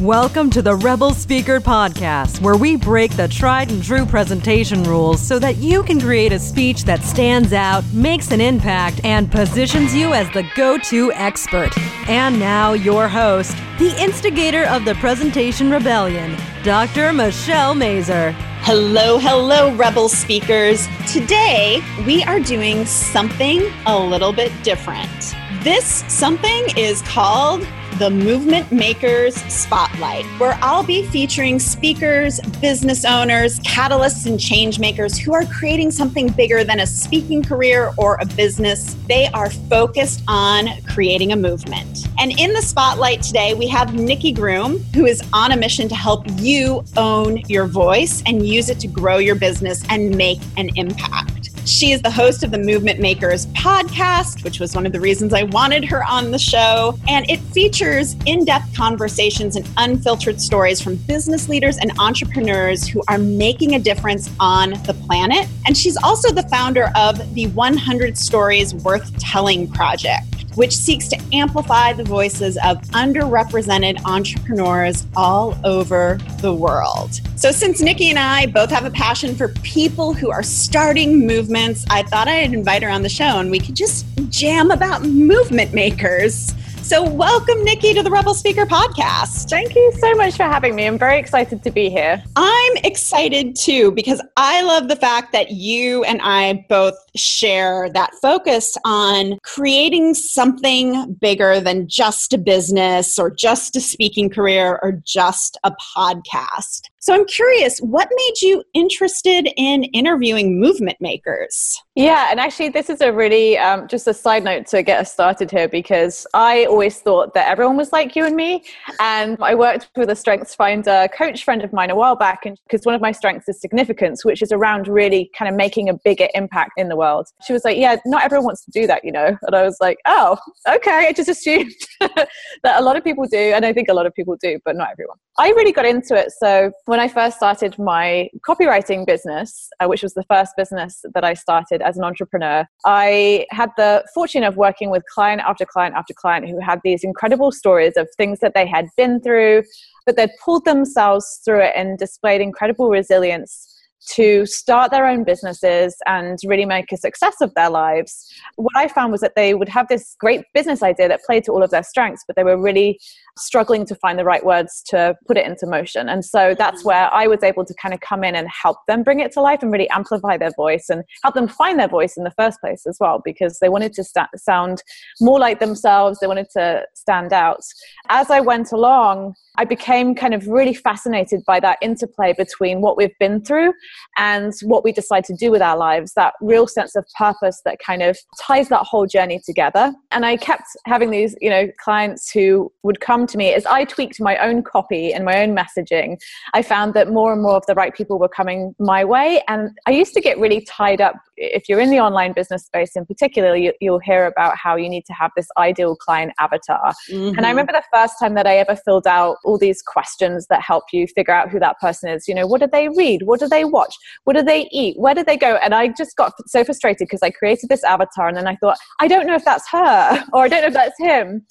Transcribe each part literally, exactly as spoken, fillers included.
Welcome to the Rebel Speaker Podcast, where we break the tried and true presentation rules so that you can create a speech that stands out, makes an impact, and positions you as the go-to expert. And now your host, the instigator of the Presentation Rebellion, Doctor Michelle Mazur. Hello, hello, Rebel Speakers. Today, we are doing something a little bit different. This something is called the Movement Makers Spotlight, where I'll be featuring speakers, business owners, catalysts, and change makers who are creating something bigger than a speaking career or a business. They are focused on creating a movement. And in the spotlight today, we have Nikki Groom, who is on a mission to help you own your voice and use it to grow your business and make an impact. She is the host of the Movement Makers podcast, which was one of the reasons I wanted her on the show. And it features in-depth conversations and unfiltered stories from business leaders and entrepreneurs who are making a difference on the planet. And she's also the founder of the one hundred Stories Worth Telling Project, which seeks to amplify the voices of underrepresented entrepreneurs all over the world. So since Nikki and I both have a passion for people who are starting movements, I thought I'd invite her on the show and we could just jam about movement makers. So welcome, Nikki, to the Rebel Speaker Podcast. Thank you so much for having me. I'm very excited to be here. I'm excited too, because I love the fact that you and I both share that focus on creating something bigger than just a business or just a speaking career or just a podcast. So I'm curious, what made you interested in interviewing movement makers? Yeah, and actually this is a really, um, just a side note to get us started here, because I always thought that everyone was like you and me. And I worked with a StrengthsFinder coach friend of mine a while back, and because one of my strengths is significance, which is around really kind of making a bigger impact in the world. She was like, yeah, not everyone wants to do that, you know? And I was like, oh, okay. I just assumed that a lot of people do. And I think a lot of people do, but not everyone. I really got into it. So when I first started my copywriting business, uh, which was the first business that I started as an entrepreneur, I had the fortune of working with client after client after client who had these incredible stories of things that they had been through, but they'd pulled themselves through it and displayed incredible resilience to start their own businesses and really make a success of their lives. What I found was that they would have this great business idea that played to all of their strengths, but they were really struggling to find the right words to put it into motion. And so that's where I was able to kind of come in and help them bring it to life and really amplify their voice and help them find their voice in the first place as well, because they wanted to st- sound more like themselves. They wanted to stand out. As I went along, I became kind of really fascinated by that interplay between what we've been through and what we decide to do with our lives, that real sense of purpose that kind of ties that whole journey together. And I kept having these, you know, clients who would come to me as I tweaked my own copy and my own messaging. I found that more and more of the right people were coming my way. And I used to get really tied up. If you're in the online business space in particular, you, you'll hear about how you need to have this ideal client avatar. Mm-hmm. And I remember the first time that I ever filled out all these questions that help you figure out who that person is. You know, what do they read? What do they watch? What do they eat? Where do they go? And I just got so frustrated because I created this avatar and then I thought, I don't know if that's her or I don't know if that's him.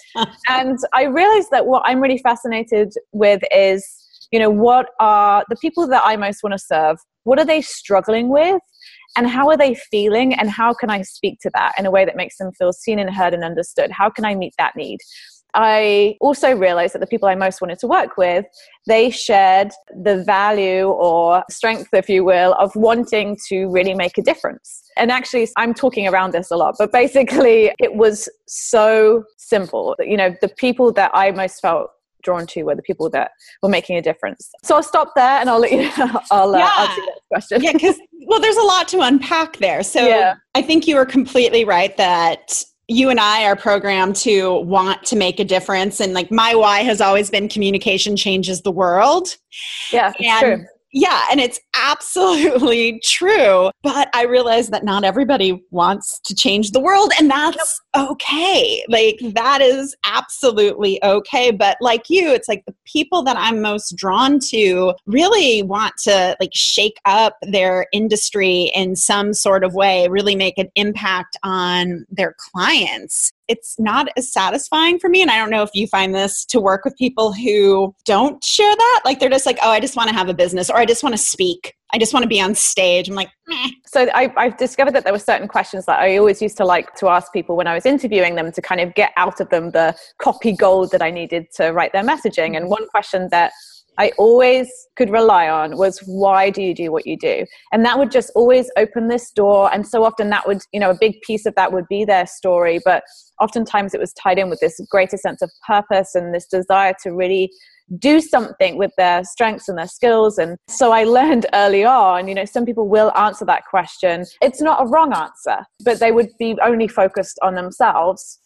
And I realized that what I'm really fascinated with is, you know, what are the people that I most want to serve? What are they struggling with? And how are they feeling? And how can I speak to that in a way that makes them feel seen and heard and understood? How can I meet that need? I also realized that the people I most wanted to work with, they shared the value or strength, if you will, of wanting to really make a difference. And actually, I'm talking around this a lot, but basically it was so simple. You know, the people that I most felt drawn to were the people that were making a difference. So I'll stop there and I'll let you know. I'll, uh, yeah. I'll do that question. Yeah, because, well, there's a lot to unpack there. So yeah. I think you are completely right that you and I are programmed to want to make a difference. And like my why has always been communication changes the world. Yeah, and, true. Yeah. And it's absolutely true. But I realized that not everybody wants to change the world, and that's okay. Like, that is absolutely okay. But like you, it's like the people that I'm most drawn to really want to like shake up their industry in some sort of way, really make an impact on their clients. It's not as satisfying for me. And I don't know if you find this, to work with people who don't share that. Like, they're just like, oh, I just want to have a business, or I just want to speak. I just want to be on stage. I'm like, meh. So I, I've discovered that there were certain questions that I always used to like to ask people when I was interviewing them to kind of get out of them the copy gold that I needed to write their messaging. And one question that I always could rely on was, why do you do what you do? And that would just always open this door. And so often that would, you know, a big piece of that would be their story, but oftentimes it was tied in with this greater sense of purpose and this desire to really do something with their strengths and their skills. And so I learned early on, you know, some people will answer that question. It's not a wrong answer, but they would be only focused on themselves.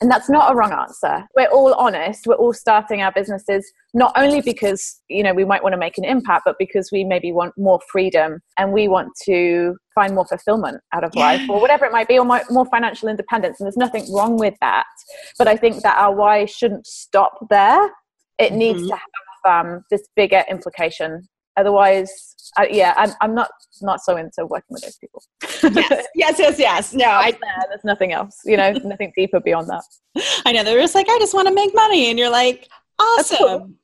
And that's not a wrong answer. We're all honest. We're all starting our businesses, not only because, you know, we might want to make an impact, but because we maybe want more freedom and we want to find more fulfillment out of yeah. life, or whatever it might be, or more financial independence. And there's nothing wrong with that. But I think that our why shouldn't stop there. It mm-hmm. needs to have um, this bigger implication. Otherwise, uh, yeah, I'm, I'm not not so into working with those people. yes, yes, yes, yes. No, I, there, there's nothing else, you know, nothing deeper beyond that. I know, they're just like, I just want to make money. And you're like, awesome.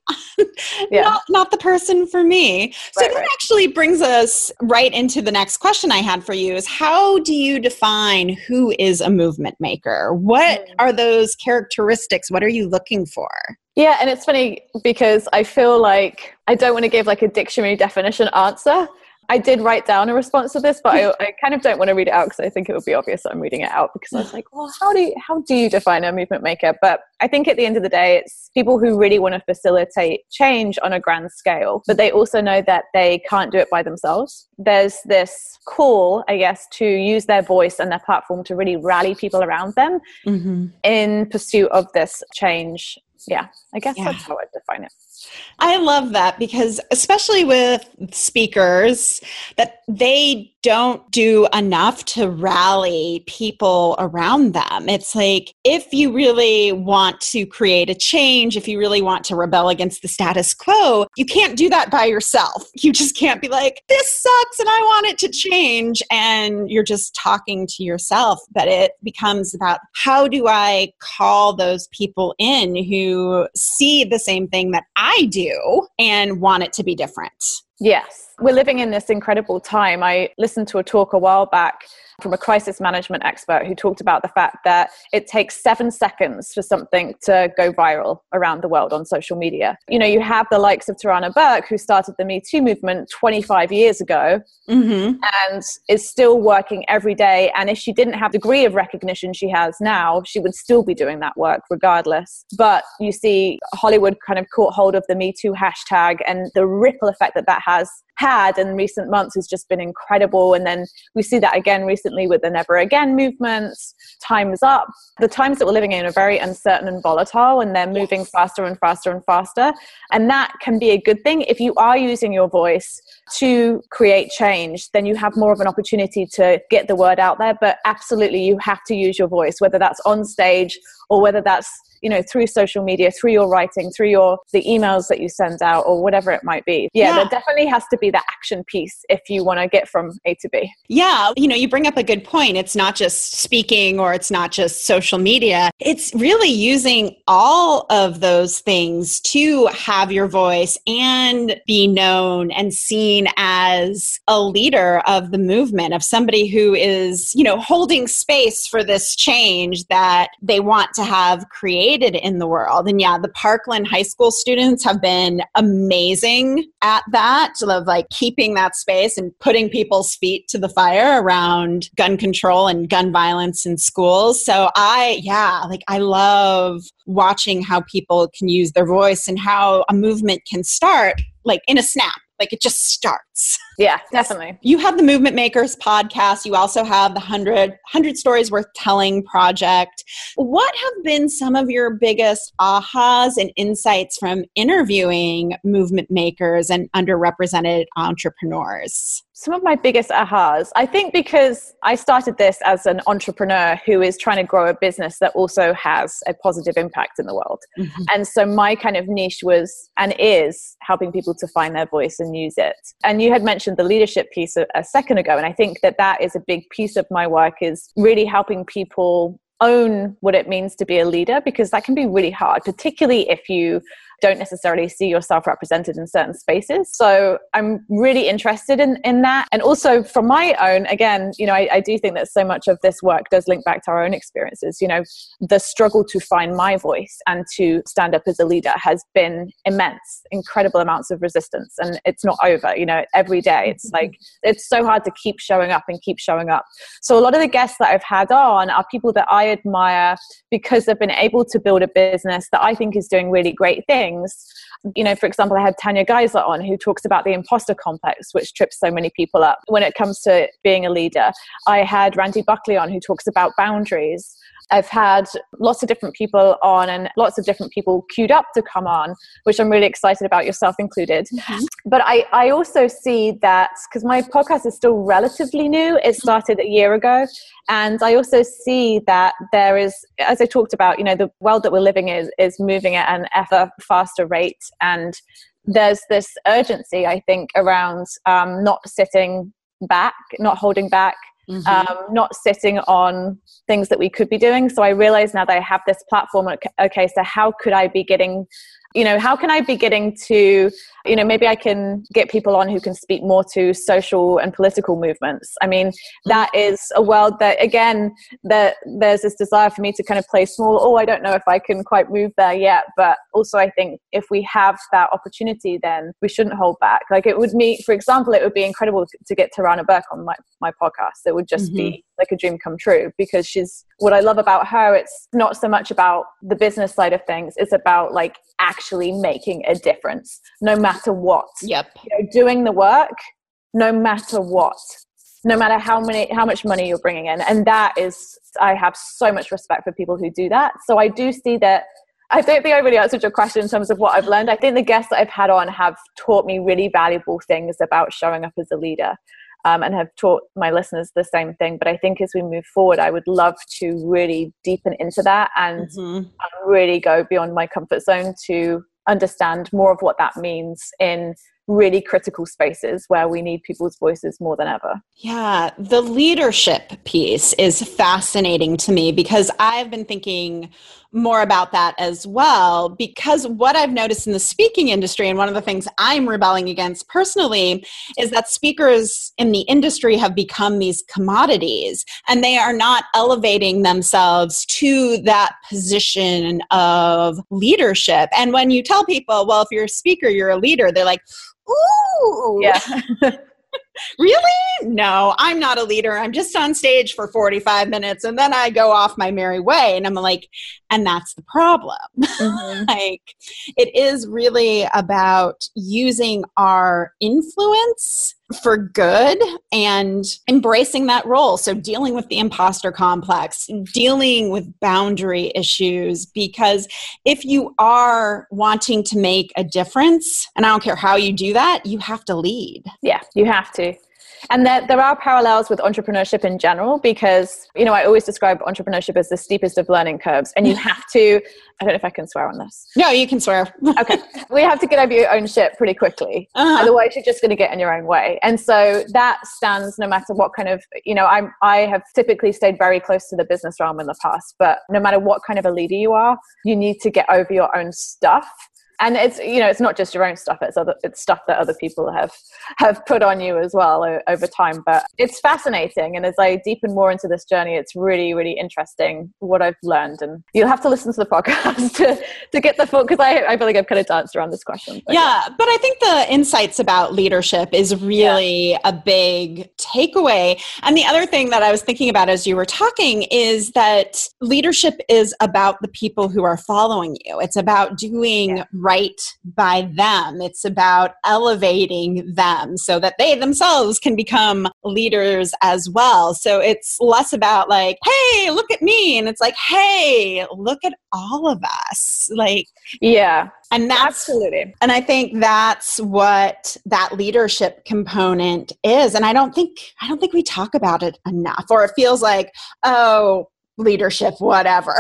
Yeah. not, not the person for me. So right, that right. actually brings us right into the next question I had for you is, how do you define who is a movement maker? What mm. are those characteristics? What are you looking for? Yeah. And it's funny because I feel like I don't want to give like a dictionary definition answer. I did write down a response to this, but I, I kind of don't want to read it out because I think it would be obvious that I'm reading it out, because I was like, well, how do you, how do you define a movement maker? But I think at the end of the day, it's people who really want to facilitate change on a grand scale, but they also know that they can't do it by themselves. There's this call, I guess, to use their voice and their platform to really rally people around them mm-hmm. in pursuit of this change. Yeah, I guess yeah. that's how I define it. I love that, because especially with speakers, that they don't do enough to rally people around them. It's like, if you really want to create a change, if you really want to rebel against the status quo, you can't do that by yourself. You just can't be like, this sucks and I want it to change, and you're just talking to yourself. But it becomes about, how do I call those people in who see the same thing that I do and want it to be different? Yes. We're living in this incredible time. I listened to a talk a while back from a crisis management expert who talked about the fact that it takes seven seconds for something to go viral around the world on social media. You know, you have the likes of Tarana Burke, who started the Me Too movement twenty-five years ago mm-hmm. and is still working every day. And if she didn't have the degree of recognition she has now, she would still be doing that work regardless. But you see Hollywood kind of caught hold of the Me Too hashtag, and the ripple effect that that has had in recent months has just been incredible. And then we see that again recently with the Never Again movements. Time is up. The times that we're living in are very uncertain and volatile, and they're moving faster and faster and faster. And that can be a good thing. If you are using your voice to create change, then you have more of an opportunity to get the word out there. But absolutely, you have to use your voice, whether that's on stage or whether that's, you know, through social media, through your writing, through your the emails that you send out, or whatever it might be. Yeah, yeah. There definitely has to be that action piece if you want to get from A to B. Yeah, you know, you bring up a good point. It's not just speaking, or it's not just social media. It's really using all of those things to have your voice and be known and seen as a leader of the movement, of somebody who is, you know, holding space for this change that they want to have created in the world. And yeah, the Parkland High School students have been amazing at that, of like keeping that space and putting people's feet to the fire around gun control and gun violence in schools. So I, yeah, like I love watching how people can use their voice and how a movement can start like in a snap. Like it just starts. Yeah, definitely. You have the Movement Makers podcast. You also have the one hundred, one hundred Stories Worth Telling Project. What have been some of your biggest ahas and insights from interviewing movement makers and underrepresented entrepreneurs? Some of my biggest ahas, I think because I started this as an entrepreneur who is trying to grow a business that also has a positive impact in the world. Mm-hmm. And so my kind of niche was and is helping people to find their voice and use it. And you had mentioned the leadership piece a, a second ago. And I think that that is a big piece of my work, is really helping people own what it means to be a leader, because that can be really hard, particularly if you don't necessarily see yourself represented in certain spaces. So I'm really interested in, in that. And also from my own, again, you know, I, I do think that so much of this work does link back to our own experiences. You know, the struggle to find my voice and to stand up as a leader has been immense, incredible amounts of resistance. And it's not over, you know, every day. It's like, it's so hard to keep showing up and keep showing up. So a lot of the guests that I've had on are people that I admire because they've been able to build a business that I think is doing really great things. You know, for example, I had Tanya Geisler on, who talks about the imposter complex, which trips so many people up when it comes to being a leader. I had Randy Buckley on, who talks about boundaries. I've had lots of different people on and lots of different people queued up to come on, which I'm really excited about, yourself included. Mm-hmm. But I, I also see that, because my podcast is still relatively new, it started a year ago. And I also see that there is, as I talked about, you know, the world that we're living in is, is moving at an ever faster rate. And there's this urgency, I think, around um, not sitting back, not holding back, Mm-hmm. Um, not sitting on things that we could be doing. So I realize now that I have this platform, okay, so how could I be getting, you know, how can I be getting to, you know, maybe I can get people on who can speak more to social and political movements. I mean, that is a world that, again, that there's this desire for me to kind of play small. Oh, I don't know if I can quite move there yet. But also I think if we have that opportunity, then we shouldn't hold back. Like it would be, for example, it would be incredible to get Tarana Burke on my, my podcast. It would just mm-hmm. be like a dream come true, because she's, what I love about her, it's not so much about the business side of things. It's about like actually making a difference, no matter what. Yep. You know, doing the work, no matter what, no matter how many, how much money you're bringing in. And that is, I have so much respect for people who do that. So I do see that. I don't think I really answered your question in terms of what I've learned. I think the guests that I've had on have taught me really valuable things about showing up as a leader. Um, and have taught my listeners the same thing. But I think as we move forward, I would love to really deepen into that and mm-hmm. really go beyond my comfort zone to understand more of what that means in really critical spaces where we need people's voices more than ever. Yeah, the leadership piece is fascinating to me, because I've been thinking more about that as well, because what I've noticed in the speaking industry, and one of the things I'm rebelling against personally, is that speakers in the industry have become these commodities, and they are not elevating themselves to that position of leadership. And when you tell people, well, if you're a speaker, you're a leader, they're like, ooh, yeah. Really? No, I'm not a leader. I'm just on stage for forty-five minutes and then I go off my merry way. And I'm like, and that's the problem. Mm-hmm. Like, it is really about using our influence for good and embracing that role. So dealing with the imposter complex, dealing with boundary issues, because if you are wanting to make a difference, and I don't care how you do that, you have to lead. Yeah, you have to. And there, there are parallels with entrepreneurship in general, because, you know, I always describe entrepreneurship as the steepest of learning curves, and you have to, I don't know if I can swear on this. No, you can swear. Okay. We have to get over your own shit pretty quickly. Uh-huh. Otherwise you're just going to get in your own way. And so that stands no matter what kind of, you know, I'm, I have typically stayed very close to the business realm in the past, but no matter what kind of a leader you are, you need to get over your own stuff. And it's, you know, it's not just your own stuff. It's other, it's stuff that other people have, have put on you as well o- over time. But it's fascinating. And as I deepen more into this journey, it's really, really interesting what I've learned. And you'll have to listen to the podcast to, to get the full, because I, I feel like I've kind of danced around this question. But yeah, yeah. But I think the insights about leadership is really yeah. a big takeaway. And the other thing that I was thinking about as you were talking is that leadership is about the people who are following you. It's about doing yeah. right by them. It's about elevating them so that they themselves can become leaders as well. So it's less about like, hey, look at me. And it's like, hey, look at all of us. Like, yeah. And that's, absolutely. And I think that's what that leadership component is. And I don't think, I don't think we talk about it enough, or it feels like, oh, leadership, whatever.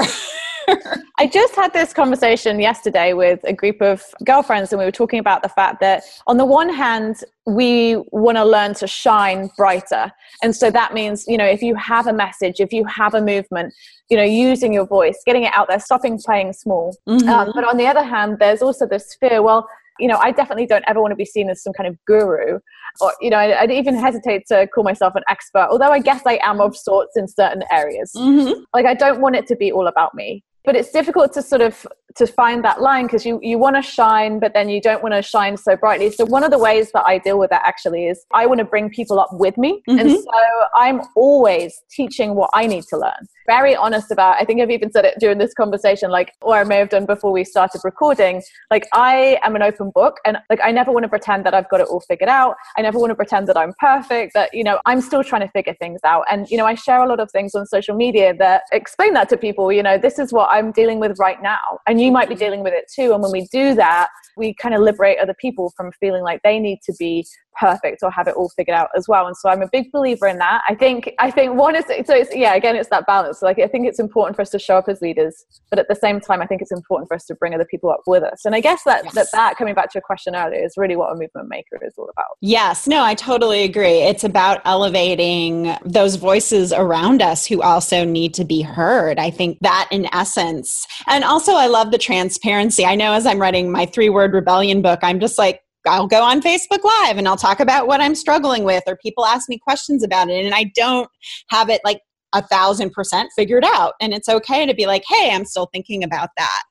I just had this conversation yesterday with a group of girlfriends, and we were talking about the fact that on the one hand, we want to learn to shine brighter. And so that means, you know, if you have a message, if you have a movement, you know, using your voice, getting it out there, stopping playing small. Mm-hmm. Um, but on the other hand, there's also this fear, well, you know, I definitely don't ever want to be seen as some kind of guru, or, you know, I, I'd even hesitate to call myself an expert, although I guess I am of sorts in certain areas. Mm-hmm. Like, I don't want it to be all about me. But it's difficult to sort of to find that line, because you, you want to shine, but then you don't want to shine so brightly. So one of the ways that I deal with that actually is I want to bring people up with me. Mm-hmm. And so I'm always teaching what I need to learn. Very honest about, I think I've even said it during this conversation, like, or I may have done before we started recording, like, I am an open book, and like, I never want to pretend that I've got it all figured out. I never want to pretend that I'm perfect, that, you know, I'm still trying to figure things out. And, you know, I share a lot of things on social media that explain that to people, you know, this is what I'm dealing with right now. And you might be dealing with it too. And when we do that, we kind of liberate other people from feeling like they need to be perfect or have it all figured out as well. And so I'm a big believer in that. I think, I think one is, so it's, yeah, again, it's that balance. So like, I think it's important for us to show up as leaders, but at the same time, I think it's important for us to bring other people up with us. And I guess that, yes. that, that coming back to your question earlier, is really what a movement maker is all about. Yes, no, I totally agree. It's about elevating those voices around us who also need to be heard. I think that in essence, and also I love the transparency. I know as I'm writing my three word rebellion book, I'm just like, I'll go on Facebook Live and I'll talk about what I'm struggling with, or people ask me questions about it, and I don't have it like a thousand percent figured out. And it's okay to be like, hey, I'm still thinking about that.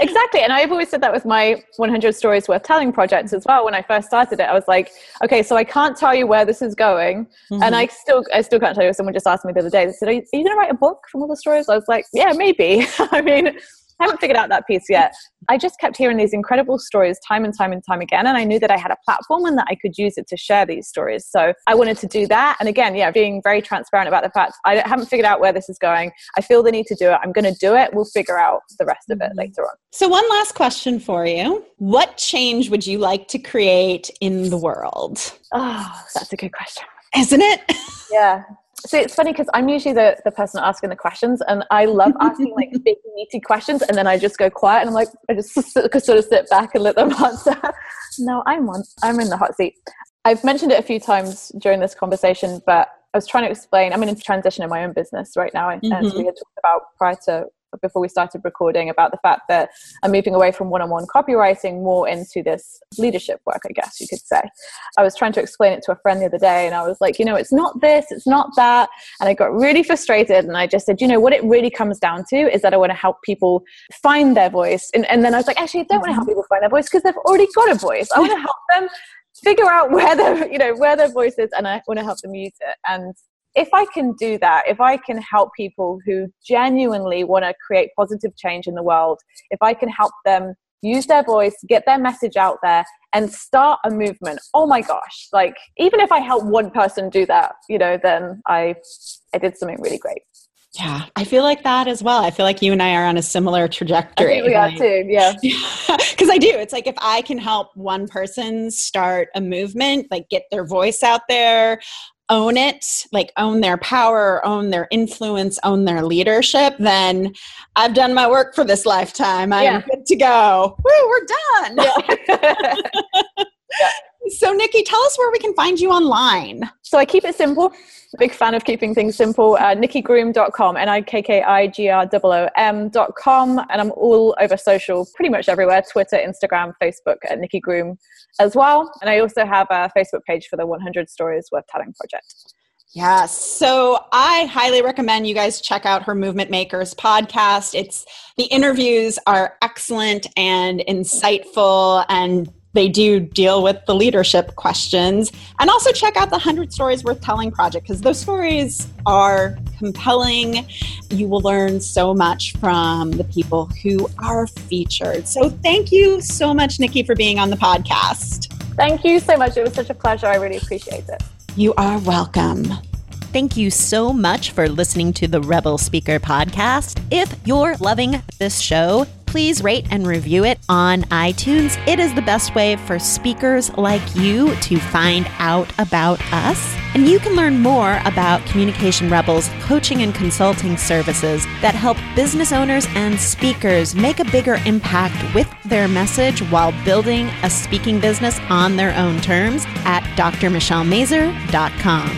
Exactly. And I've always said that with my one hundred Stories Worth Telling project as well. When I first started it, I was like, okay, so I can't tell you where this is going. Mm-hmm. And I still I still can't tell you. Someone just asked me the other day, they said, are you, are you going to write a book from all the stories? I was like, yeah, maybe. I mean, I haven't figured out that piece yet. I just kept hearing these incredible stories time and time and time again. And I knew that I had a platform and that I could use it to share these stories. So I wanted to do that. And again, yeah, being very transparent about the fact I haven't figured out where this is going. I feel the need to do it. I'm going to do it. We'll figure out the rest of it later on. So one last question for you. What change would you like to create in the world? Oh, that's a good question. Isn't it? Yeah. So it's funny because I'm usually the, the person asking the questions, and I love asking like big meaty questions, and then I just go quiet and I'm like, I just sort of sit back and let them answer. No, I'm on, I'm in the hot seat. I've mentioned it a few times during this conversation, but I was trying to explain, I'm in a transition in my own business right now. Mm-hmm. And we had talked about prior to, before we started recording, about the fact that I'm moving away from one-on-one copywriting more into this leadership work, I guess you could say. I was trying to explain it to a friend the other day, and I was like, you know, it's not this, it's not that. And I got really frustrated, and I just said, you know, what it really comes down to is that I want to help people find their voice. And, and then I was like, actually, I don't want to help people find their voice because they've already got a voice. I want to help them figure out where their, you know, where their voice is, and I want to help them use it. And if I can do that, if I can help people who genuinely want to create positive change in the world, if I can help them use their voice, get their message out there, and start a movement, oh my gosh, like, even if I help one person do that, you know, then I, I did something really great. Yeah, I feel like that as well. I feel like you and I are on a similar trajectory. I think we are like, too, yeah. Because I do. It's like, if I can help one person start a movement, like get their voice out there, own it, like own their power, own their influence, own their leadership, then I've done my work for this lifetime. I'm yeah. good to go. Woo, we're done. Yeah. yeah. So Nikki, tell us where we can find you online. So I keep it simple. Big fan of keeping things simple. Uh, Nikki Groom dot com, N I K K I G R O O M dot com. And I'm all over social, pretty much everywhere, Twitter, Instagram, Facebook at Nikki Groom as well. And I also have a Facebook page for the one hundred Stories Worth Telling Project. Yes. So I highly recommend you guys check out her Movement Makers podcast. It's the interviews are excellent and insightful, and they do deal with the leadership questions. And also check out the one hundred Stories Worth Telling Project, because those stories are compelling. You will learn so much from the people who are featured. So thank you so much, Nikki, for being on the podcast. Thank you so much. It was such a pleasure. I really appreciate it. You are welcome. Thank you so much for listening to the Rebel Speaker Podcast. If you're loving this show, please rate and review it on iTunes. It is the best way for speakers like you to find out about us. And you can learn more about Communication Rebels coaching and consulting services that help business owners and speakers make a bigger impact with their message while building a speaking business on their own terms at D R Michelle Mazur dot com.